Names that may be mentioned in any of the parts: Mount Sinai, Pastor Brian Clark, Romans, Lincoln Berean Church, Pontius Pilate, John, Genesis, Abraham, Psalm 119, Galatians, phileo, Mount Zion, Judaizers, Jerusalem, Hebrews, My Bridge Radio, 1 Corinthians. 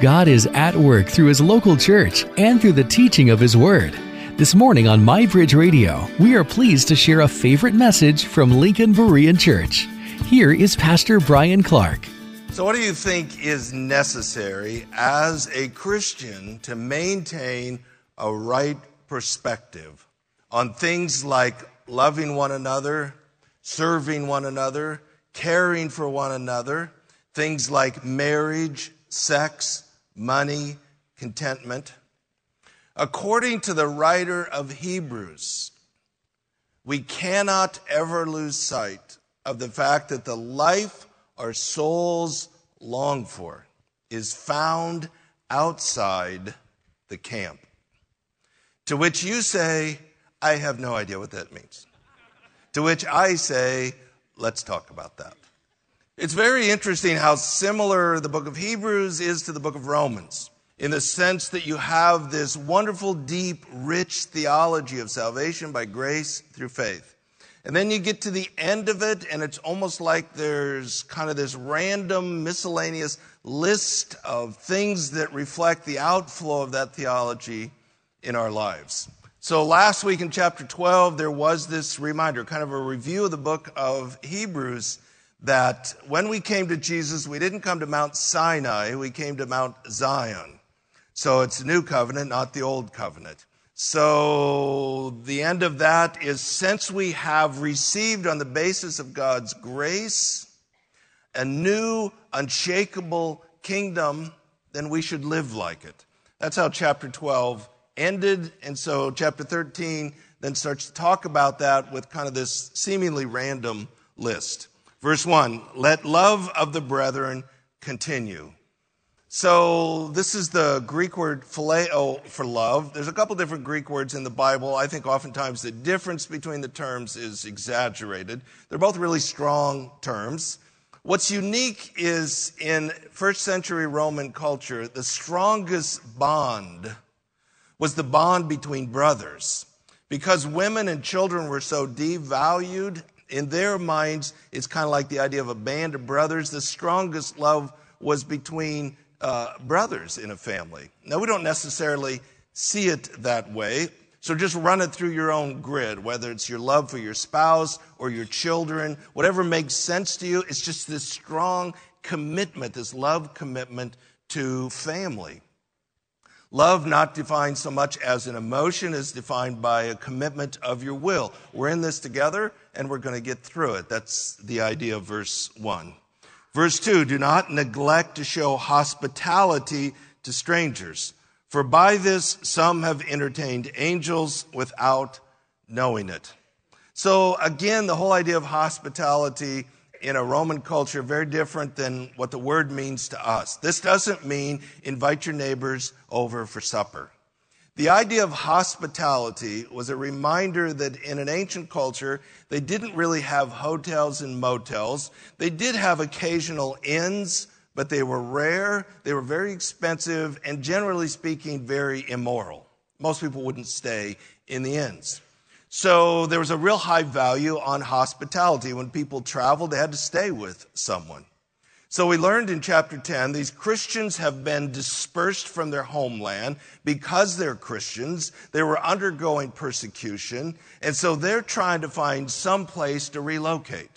God is at work through His local church and through the teaching of His Word. This morning on My Bridge Radio, we are pleased to share a favorite message from Lincoln Berean Church. Here is Pastor Brian Clark. So what do you think is necessary as a Christian to maintain a right perspective on things like loving one another, serving one another, caring for one another, things like marriage, sex, money, contentment? According to the writer of Hebrews, we cannot ever lose sight of the fact that the life our souls long for is found outside the camp. To which you say, I have no idea what that means. To which I say, let's talk about that. It's very interesting how similar the book of Hebrews is to the book of Romans, in the sense that you have this wonderful, deep, rich theology of salvation by grace through faith. And then you get to the end of it, and it's almost like there's kind of this random, miscellaneous list of things that reflect the outflow of that theology in our lives. So last week in chapter 12, there was this reminder, kind of a review of the book of Hebrews, that when we came to Jesus, we didn't come to Mount Sinai, we came to Mount Zion. So it's the new covenant, not the old covenant. So the end of that is, since we have received on the basis of God's grace a new, unshakable kingdom, then we should live like it. That's how chapter 12 ended, and so chapter 13 then starts to talk about that with kind of this seemingly random list. Verse 1, let love of the brethren continue. So this is the Greek word phileo for love. There's a couple different Greek words in the Bible. I think oftentimes the difference between the terms is exaggerated. They're both really strong terms. What's unique is, in first century Roman culture, the strongest bond was the bond between brothers. Because women and children were so devalued, in their minds, it's kind of like the idea of a band of brothers. The strongest love was between brothers in a family. Now, we don't necessarily see it that way, so just run it through your own grid, whether it's your love for your spouse or your children, whatever makes sense to you. It's just this strong commitment, this love commitment to family. Love not defined so much as an emotion is defined by a commitment of your will. We're in this together, and we're going to get through it. That's the idea of verse 1. Verse 2, do not neglect to show hospitality to strangers, for by this some have entertained angels without knowing it. So again, the whole idea of hospitality in a Roman culture, very different than what the word means to us. This doesn't mean invite your neighbors over for supper. The idea of hospitality was a reminder that in an ancient culture, they didn't really have hotels and motels. They did have occasional inns, but they were rare, they were very expensive, and generally speaking, very immoral. Most people wouldn't stay in the inns. So there was a real high value on hospitality. When people traveled, they had to stay with someone. So we learned in chapter 10, these Christians have been dispersed from their homeland because they're Christians. They were undergoing persecution, and so they're trying to find some place to relocate.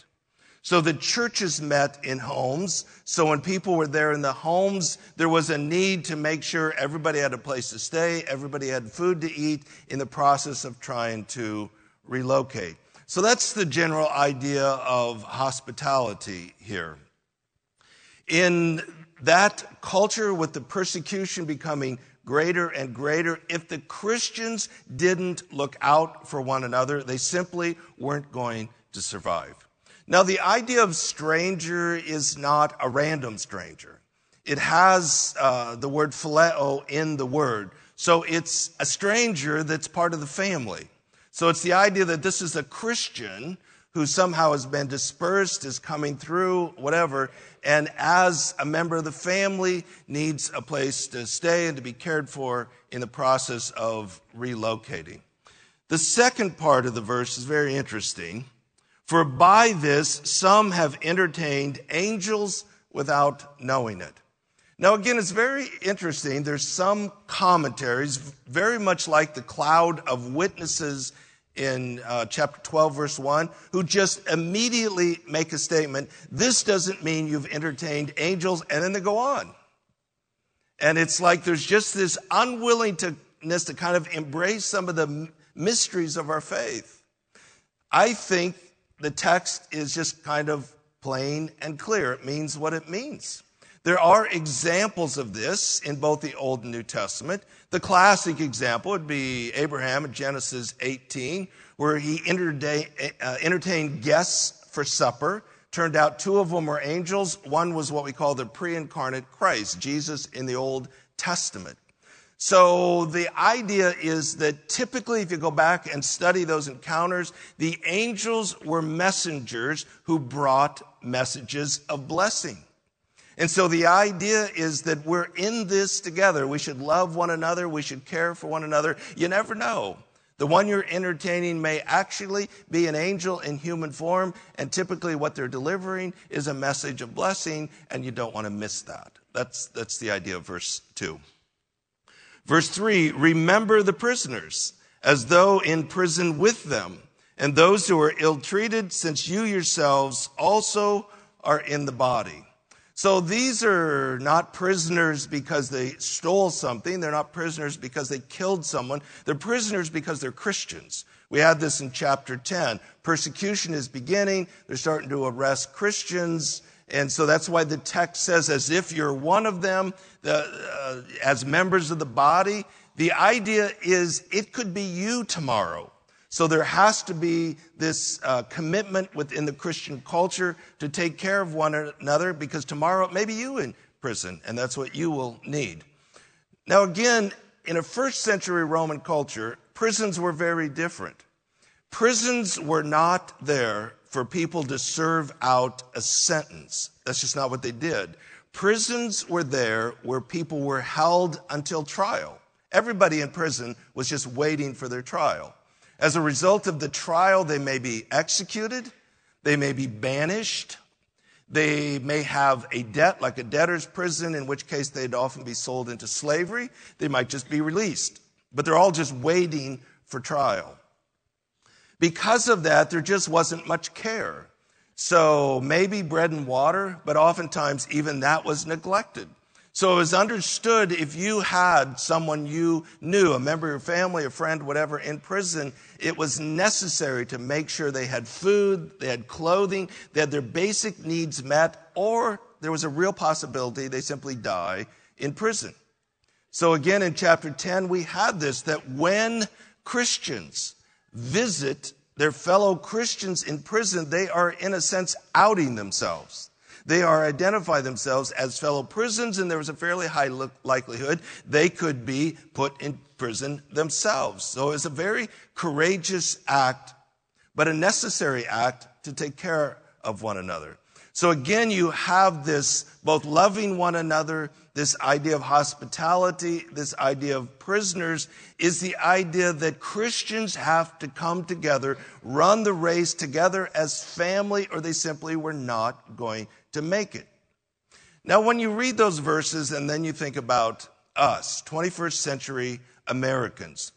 So the churches met in homes. So when people were there in the homes, there was a need to make sure everybody had a place to stay, everybody had food to eat in the process of trying to relocate. So that's the general idea of hospitality here. In that culture, with the persecution becoming greater and greater, if the Christians didn't look out for one another, they simply weren't going to survive. Now, the idea of stranger is not a random stranger. It has the word phileo in the word. So it's a stranger that's part of the family. So it's the idea that this is a Christian who somehow has been dispersed, is coming through, whatever, and as a member of the family needs a place to stay and to be cared for in the process of relocating. The second part of the verse is very interesting. For by this, some have entertained angels without knowing it. Now, again, it's very interesting. There's some commentaries, very much like the cloud of witnesses in chapter 12, verse 1, who just immediately make a statement, this doesn't mean you've entertained angels, and then they go on. And it's like there's just this unwillingness to kind of embrace some of the mysteries of our faith. I think the text is just kind of plain and clear. It means what it means. There are examples of this in both the Old and New Testament. The classic example would be Abraham in Genesis 18, where he entertained guests for supper. Turned out two of them were angels. One was what we call the pre-incarnate Christ, Jesus in the Old Testament. So the idea is that typically, if you go back and study those encounters, the angels were messengers who brought messages of blessing. And so the idea is that we're in this together. We should love one another. We should care for one another. You never know. The one you're entertaining may actually be an angel in human form, and typically what they're delivering is a message of blessing, and you don't want to miss that. That's the idea of verse 2. Verse 3, remember the prisoners as though in prison with them, and those who are ill-treated, since you yourselves also are in the body. So these are not prisoners because they stole something. They're not prisoners because they killed someone. They're prisoners because they're Christians. We had this in chapter 10. Persecution is beginning. They're starting to arrest Christians. And so that's why the text says, as if you're one of them, as members of the body. The idea is it could be you tomorrow. So there has to be this commitment within the Christian culture to take care of one another, because tomorrow it may be you in prison, and that's what you will need. Now again, in a first century Roman culture, prisons were very different. Prisons were not there for people to serve out a sentence. That's just not what they did. Prisons were there where people were held until trial. Everybody in prison was just waiting for their trial. As a result of the trial, they may be executed, they may be banished, they may have a debt, like a debtor's prison, in which case they'd often be sold into slavery. They might just be released, but they're all just waiting for trial. Because of that, there just wasn't much care. So maybe bread and water, but oftentimes even that was neglected. So it was understood if you had someone you knew, a member of your family, a friend, whatever, in prison, it was necessary to make sure they had food, they had clothing, they had their basic needs met, or there was a real possibility they simply die in prison. So again, in chapter 10, we had this, that when Christians visit their fellow Christians in prison, they are, in a sense, outing themselves. They are identify themselves as fellow prisoners, and there was a fairly high likelihood they could be put in prison themselves. So it's a very courageous act, but a necessary act to take care of one another. So again, you have this both loving one another, this idea of hospitality, this idea of prisoners, is the idea that Christians have to come together, run the race together as family, or they simply were not going to make it. Now, when you read those verses and then you think about us, 21st century Americans,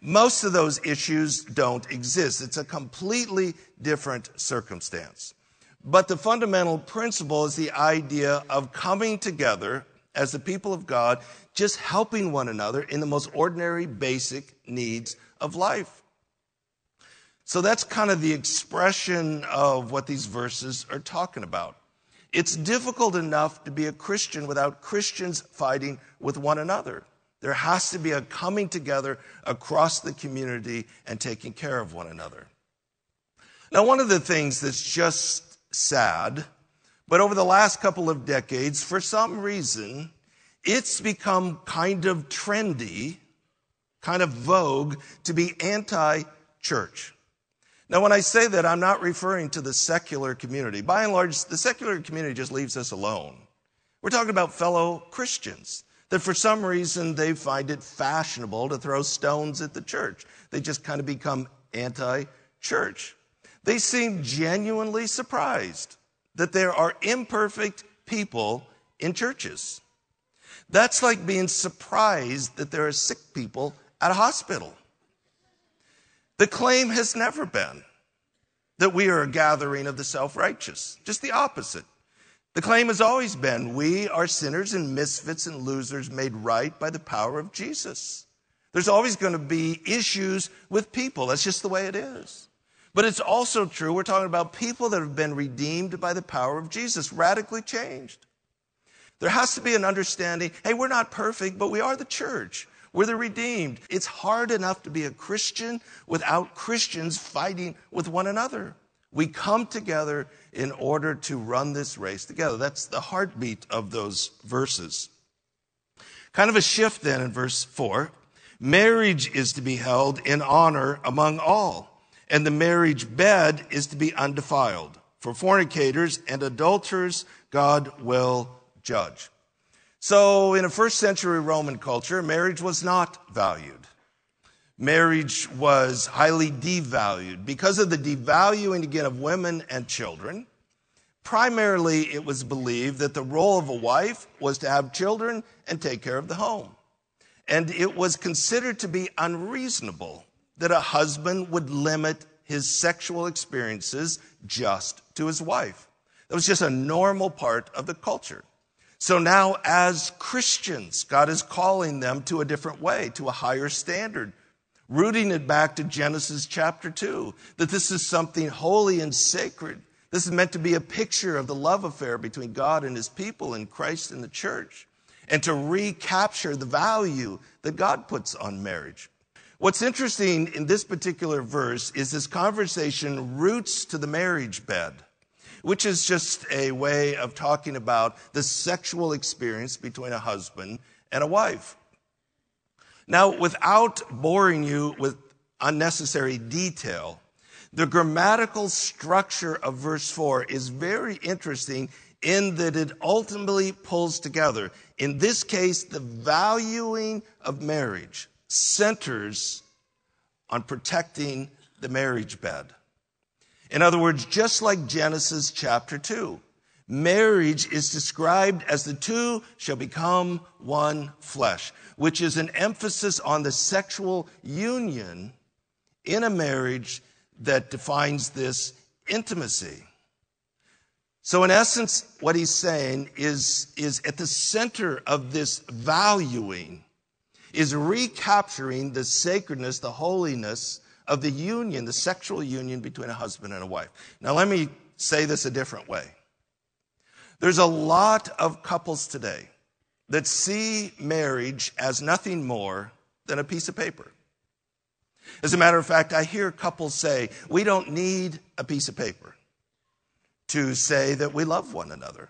most of those issues don't exist. It's a completely different circumstance. But the fundamental principle is the idea of coming together as the people of God, just helping one another in the most ordinary, basic needs of life. So that's kind of the expression of what these verses are talking about. It's difficult enough to be a Christian without Christians fighting with one another. There has to be a coming together across the community and taking care of one another. Now, one of the things that's just sad, but over the last couple of decades, for some reason, it's become kind of trendy, kind of vogue, to be anti-church. Now, when I say that, I'm not referring to the secular community. By and large, the secular community just leaves us alone. We're talking about fellow Christians, that for some reason they find it fashionable to throw stones at the church. They just kind of become anti-church. They seem genuinely surprised that there are imperfect people in churches. That's like being surprised that there are sick people at a hospital. The claim has never been that we are a gathering of the self-righteous. Just the opposite. The claim has always been we are sinners and misfits and losers made right by the power of Jesus. There's always going to be issues with people. That's just the way it is. But it's also true, we're talking about people that have been redeemed by the power of Jesus, radically changed. There has to be an understanding, hey, we're not perfect, but we are the church. We're the redeemed. It's hard enough to be a Christian without Christians fighting with one another. We come together in order to run this race together. That's the heartbeat of those verses. Kind of a shift then in verse 4. Marriage is to be held in honor among all, and the marriage bed is to be undefiled. For fornicators and adulterers, God will judge. So in a first century Roman culture, marriage was not valued. Marriage was highly devalued. Because of the devaluing, again, of women and children, primarily it was believed that the role of a wife was to have children and take care of the home. And it was considered to be unreasonable that a husband would limit his sexual experiences just to his wife. That was just a normal part of the culture. So now as Christians, God is calling them to a different way, to a higher standard, rooting it back to Genesis chapter 2, that this is something holy and sacred. This is meant to be a picture of the love affair between God and his people and Christ and the church, and to recapture the value that God puts on marriage. What's interesting in this particular verse is this conversation roots to the marriage bed, which is just a way of talking about the sexual experience between a husband and a wife. Now, without boring you with unnecessary detail, the grammatical structure of verse 4 is very interesting in that it ultimately pulls together. In this case, the valuing of marriage centers on protecting the marriage bed. In other words, just like Genesis chapter 2, marriage is described as the two shall become one flesh, which is an emphasis on the sexual union in a marriage that defines this intimacy. So in essence, what he's saying is at the center of this valuing is recapturing the sacredness, the holiness of the union, the sexual union between a husband and a wife. Now let me say this a different way. There's a lot of couples today that see marriage as nothing more than a piece of paper. As a matter of fact, I hear couples say, we don't need a piece of paper to say that we love one another.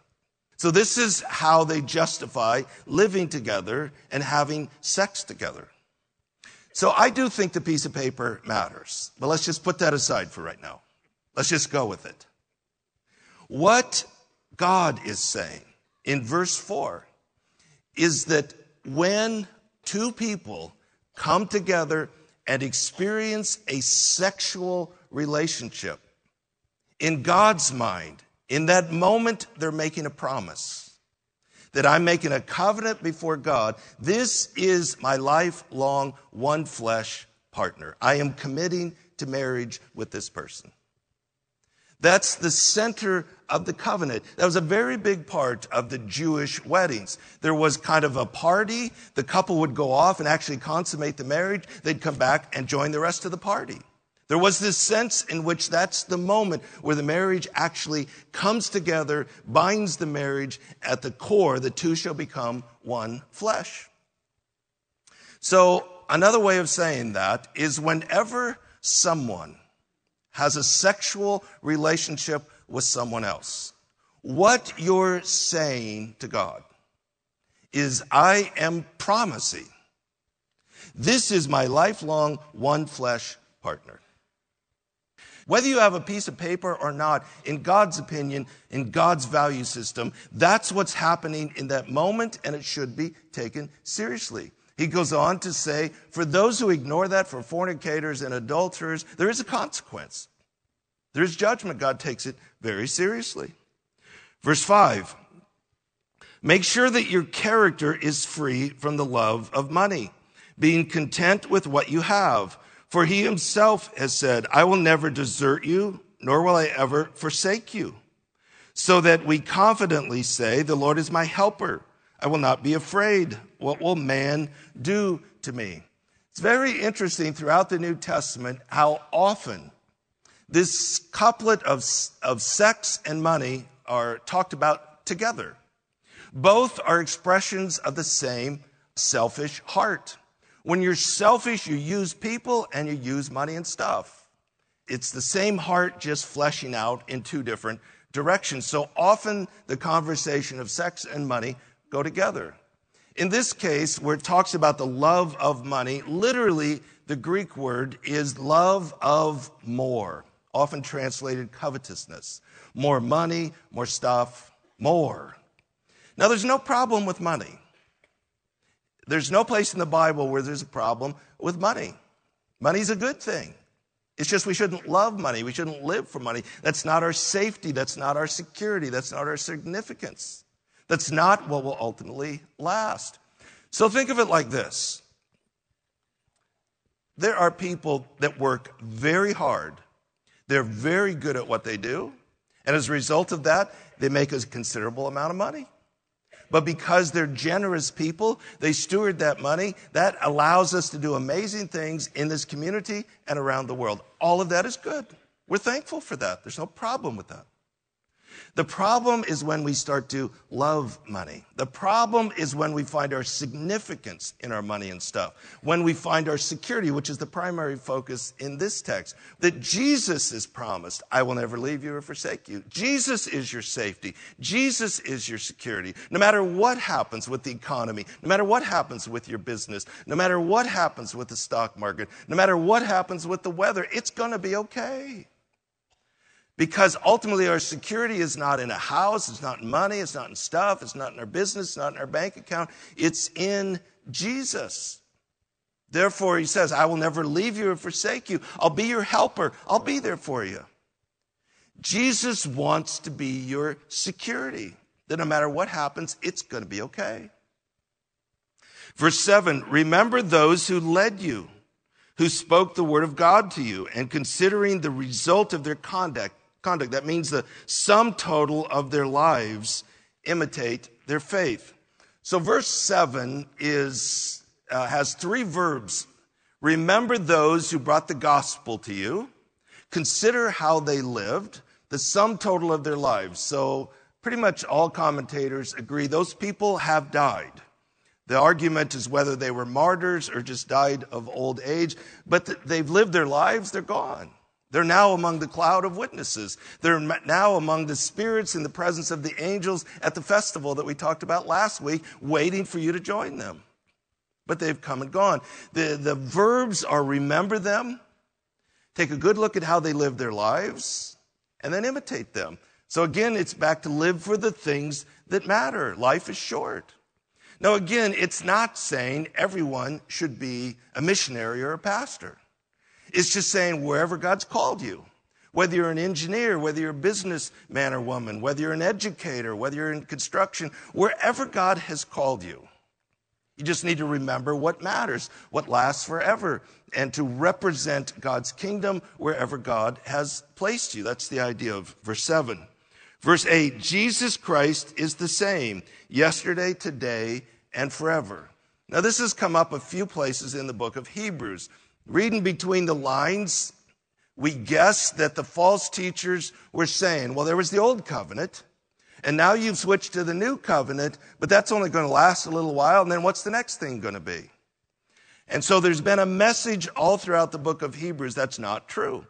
So this is how they justify living together and having sex together. So I do think the piece of paper matters, but let's just put that aside for right now. Let's just go with it. What God is saying in verse 4 is that when two people come together and experience a sexual relationship, in God's mind, in that moment, they're making a promise that I'm making a covenant before God. This is my lifelong one flesh partner. I am committing to marriage with this person. That's the center of the covenant. That was a very big part of the Jewish weddings. There was kind of a party. The couple would go off and actually consummate the marriage. They'd come back and join the rest of the party. There was this sense in which that's the moment where the marriage actually comes together, binds the marriage at the core, the two shall become one flesh. So another way of saying that is whenever someone has a sexual relationship with someone else, what you're saying to God is, I am promising this is my lifelong one flesh partner. Whether you have a piece of paper or not, in God's opinion, in God's value system, that's what's happening in that moment, and it should be taken seriously. He goes on to say, for those who ignore that, for fornicators and adulterers, there is a consequence. There is judgment. God takes it very seriously. Verse 5, Make sure that your character is free from the love of money, being content with what you have. For he himself has said, I will never desert you, nor will I ever forsake you. So that we confidently say, the Lord is my helper. I will not be afraid. What will man do to me? It's very interesting throughout the New Testament how often this couplet of sex and money are talked about together. Both are expressions of the same selfish heart. When you're selfish, you use people and you use money and stuff. It's the same heart, just fleshing out in two different directions. So often the conversation of sex and money go together. In this case, where it talks about the love of money, literally the Greek word is love of more, often translated covetousness. More money, more stuff, more. Now, there's no problem with money. There's no place in the Bible where there's a problem with money. Money's a good thing. It's just we shouldn't love money. We shouldn't live for money. That's not our safety. That's not our security. That's not our significance. That's not what will ultimately last. So think of it like this. There are people that work very hard. They're very good at what they do. And as a result of that, they make a considerable amount of money. But because they're generous people, they steward that money. That allows us to do amazing things in this community and around the world. All of that is good. We're thankful for that. There's no problem with that. The problem is when we start to love money. The problem is when we find our significance in our money and stuff. When we find our security, which is the primary focus in this text, that Jesus is promised, I will never leave you or forsake you. Jesus is your safety. Jesus is your security. No matter what happens with the economy, no matter what happens with your business, no matter what happens with the stock market, no matter what happens with the weather, it's going to be okay. Because ultimately our security is not in a house, it's not in money, it's not in stuff, it's not in our business, it's not in our bank account. It's in Jesus. Therefore, he says, I will never leave you or forsake you. I'll be your helper. I'll be there for you. Jesus wants to be your security. That no matter what happens, it's going to be okay. Verse 7, remember those who led you, who spoke the word of God to you, and considering the result of their conduct, that means the sum total of their lives, imitate their faith. So verse 7 has three verbs. Remember those who brought the gospel to you. Consider how they lived, the sum total of their lives. So pretty much all commentators agree those people have died. The argument is whether they were martyrs or just died of old age, but they've lived their lives, they're gone. They're now among the cloud of witnesses. They're now among the spirits in the presence of the angels at the festival that we talked about last week, waiting for you to join them. But they've come and gone. The verbs are remember them, take a good look at how they lived their lives, and then imitate them. So again, it's back to live for the things that matter. Life is short. Now, again, it's not saying everyone should be a missionary or a pastor. It's just saying wherever God's called you, whether you're an engineer, whether you're a businessman or woman, whether you're an educator, whether you're in construction, wherever God has called you, you just need to remember what matters, what lasts forever, and to represent God's kingdom wherever God has placed you. That's the idea of verse 7. Verse 8, Jesus Christ is the same yesterday, today, and forever. Now, this has come up a few places in the book of Hebrews. Reading between the lines, we guess that the false teachers were saying, well, there was the old covenant, and now you've switched to the new covenant, but that's only going to last a little while, and then what's the next thing going to be? And so there's been a message all throughout the book of Hebrews that's not true.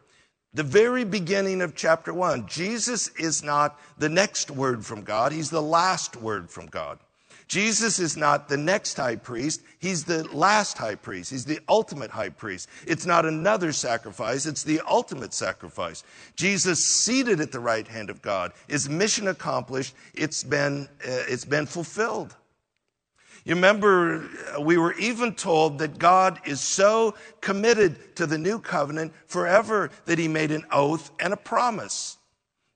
The very beginning of chapter 1, Jesus is not the next word from God. He's the last word from God. Jesus is not the next high priest. He's the last high priest. He's the ultimate high priest. It's not another sacrifice. It's the ultimate sacrifice. Jesus seated at the right hand of God. His mission accomplished. It's been fulfilled. You remember, we were even told that God is so committed to the new covenant forever that he made an oath and a promise.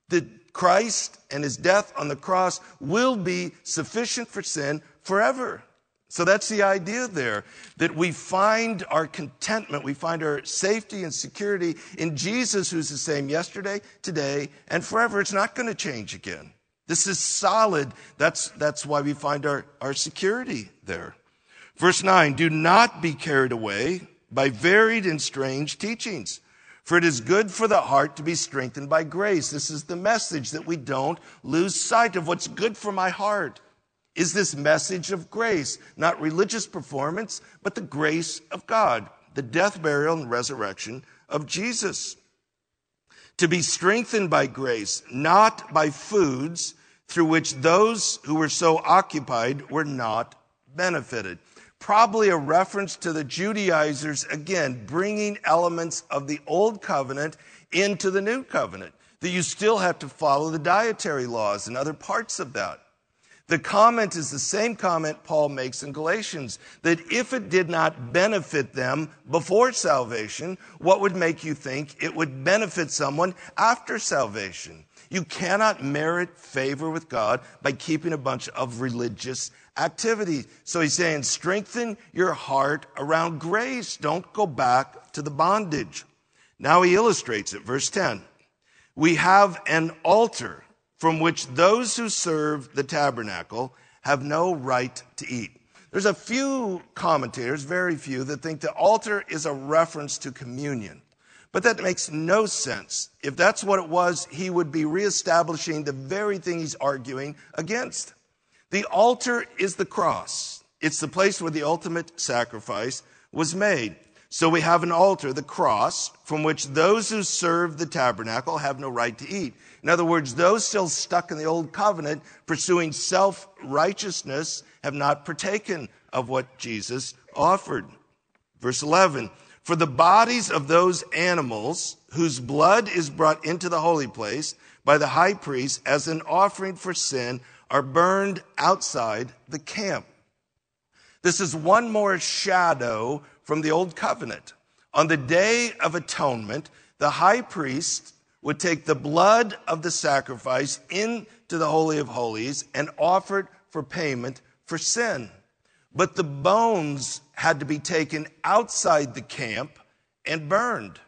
The Christ and his death on the cross will be sufficient for sin forever. So that's the idea there, that we find our contentment, we find our safety and security in Jesus, who's the same yesterday, today, and forever. It's not going to change again. This is solid. That's why we find our security there. Verse 9, do not be carried away by varied and strange teachings, for it is good for the heart to be strengthened by grace. This is the message, that we don't lose sight of what's good for my heart. Is this message of grace, not religious performance, but the grace of God, the death, burial, and resurrection of Jesus. To be strengthened by grace, not by foods through which those who were so occupied were not benefited. Probably a reference to the Judaizers, again, bringing elements of the old covenant into the new covenant, that you still have to follow the dietary laws and other parts of that. The comment is the same comment Paul makes in Galatians, that if it did not benefit them before salvation, what would make you think it would benefit someone after salvation? You cannot merit favor with God by keeping a bunch of religious activities. So he's saying, strengthen your heart around grace. Don't go back to the bondage. Now he illustrates it. Verse 10, we have an altar from which those who serve the tabernacle have no right to eat. There's a few commentators, very few, that think the altar is a reference to communion. But that makes no sense. If that's what it was, he would be reestablishing the very thing he's arguing against. The altar is the cross. It's the place where the ultimate sacrifice was made. So we have an altar, the cross, from which those who serve the tabernacle have no right to eat. In other words, those still stuck in the old covenant, pursuing self-righteousness, have not partaken of what Jesus offered. Verse 11, for the bodies of those animals whose blood is brought into the holy place by the high priest as an offering for sin are burned outside the camp. This is one more shadow from the old covenant. On the Day of Atonement, the high priest would take the blood of the sacrifice into the Holy of Holies and offer it for payment for sin. But the bones had to be taken outside the camp and burned.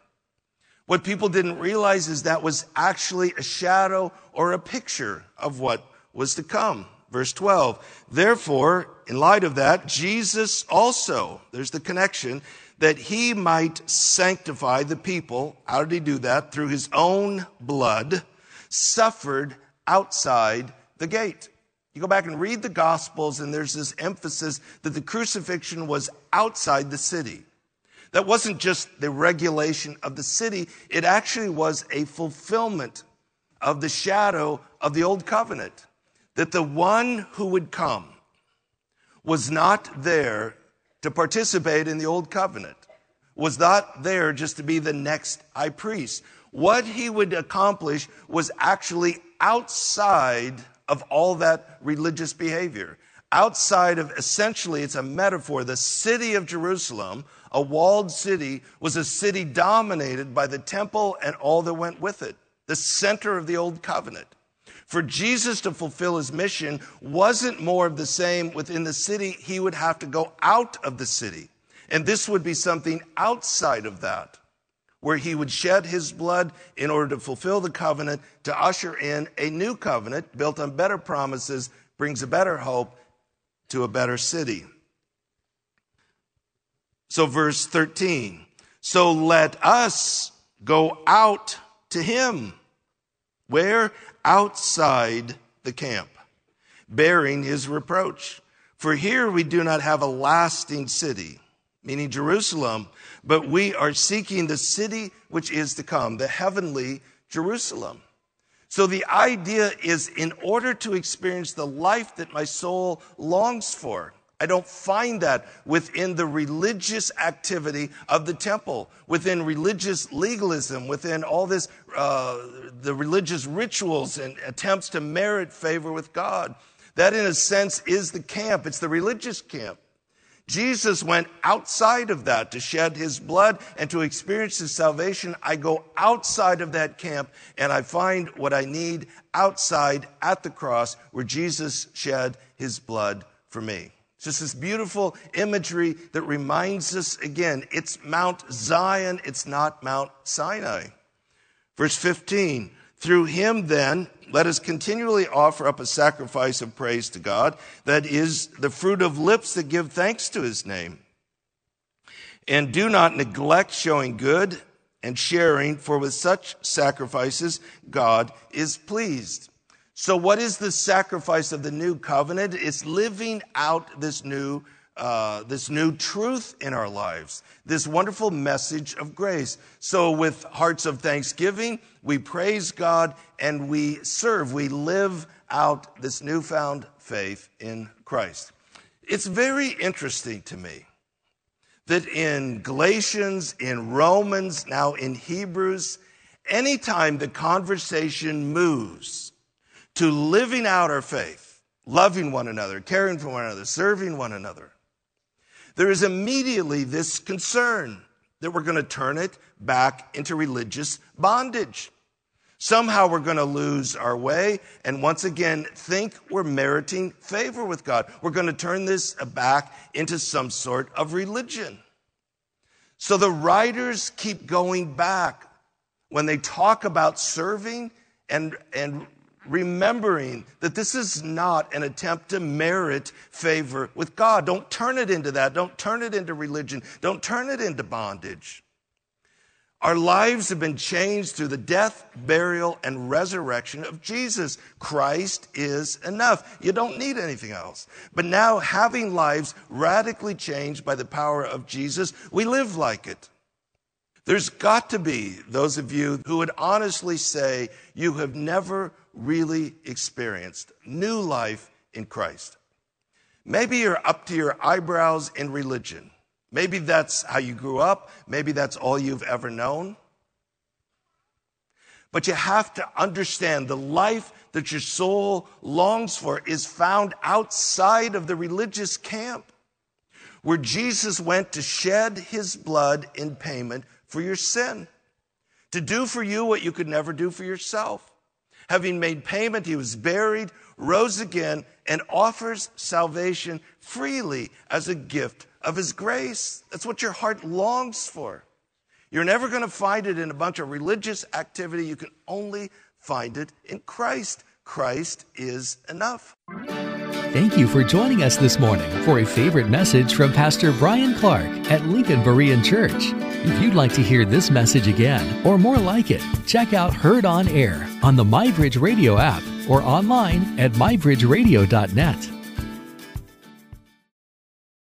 What people didn't realize is that was actually a shadow or a picture of what was to come. Verse 12, therefore, in light of that, Jesus also, there's the connection, that he might sanctify the people. How did he do that? Through his own blood, suffered outside the gate. You go back and read the Gospels, and there's this emphasis that the crucifixion was outside the city. That wasn't just the regulation of the city. It actually was a fulfillment of the shadow of the old covenant, that the one who would come was not there to participate in the old covenant, was not there just to be the next high priest. What he would accomplish was actually outside of all that religious behavior, outside of, essentially, it's a metaphor, the city of Jerusalem, a walled city, was a city dominated by the temple and all that went with it, the center of the old covenant. For Jesus to fulfill his mission wasn't more of the same within the city. He would have to go out of the city. And this would be something outside of that, where he would shed his blood in order to fulfill the covenant, to usher in a new covenant built on better promises, brings a better hope to a better city. So verse 13, so let us go out to him. Where? Outside the camp, bearing his reproach. For here we do not have a lasting city, meaning Jerusalem, but we are seeking the city which is to come, the heavenly Jerusalem. So the idea is, in order to experience the life that my soul longs for, I don't find that within the religious activity of the temple, within religious legalism, within all this, the religious rituals and attempts to merit favor with God. That, in a sense, is the camp. It's the religious camp. Jesus went outside of that to shed his blood and to experience his salvation. I go outside of that camp and I find what I need outside at the cross where Jesus shed his blood for me. It's just this beautiful imagery that reminds us again, it's Mount Zion, it's not Mount Sinai. Verse 15, through him then, let us continually offer up a sacrifice of praise to God, that is the fruit of lips that give thanks to his name. And do not neglect showing good and sharing, for with such sacrifices God is pleased. So what is the sacrifice of the new covenant? It's living out this new truth in our lives, this wonderful message of grace. So with hearts of thanksgiving, we praise God and we serve. We live out this newfound faith in Christ. It's very interesting to me that in Galatians, in Romans, now in Hebrews, anytime the conversation moves to living out our faith, loving one another, caring for one another, serving one another, there is immediately this concern that we're going to turn it back into religious bondage. Somehow we're going to lose our way and once again think we're meriting favor with God. We're going to turn this back into some sort of religion. So the writers keep going back when they talk about serving and remembering that this is not an attempt to merit favor with God. Don't turn it into that. Don't turn it into religion. Don't turn it into bondage. Our lives have been changed through the death, burial, and resurrection of Jesus. Christ is enough. You don't need anything else. But now, having lives radically changed by the power of Jesus, we live like it. There's got to be those of you who would honestly say you have never really experienced new life in Christ. Maybe you're up to your eyebrows in religion. Maybe that's how you grew up. Maybe that's all you've ever known. But you have to understand the life that your soul longs for is found outside of the religious camp, where Jesus went to shed his blood in payment for your sin, to do for you what you could never do for yourself. Having made payment, he was buried, rose again, and offers salvation freely as a gift of his grace. That's what your heart longs for. You're never going to find it in a bunch of religious activity. You can only find it in Christ. Christ is enough. Thank you for joining us this morning for a favorite message from Pastor Brian Clark at Lincoln Berean Church. If you'd like to hear this message again or more like it, check out Heard on Air on the My Bridge Radio app or online at mybridgeradio.net.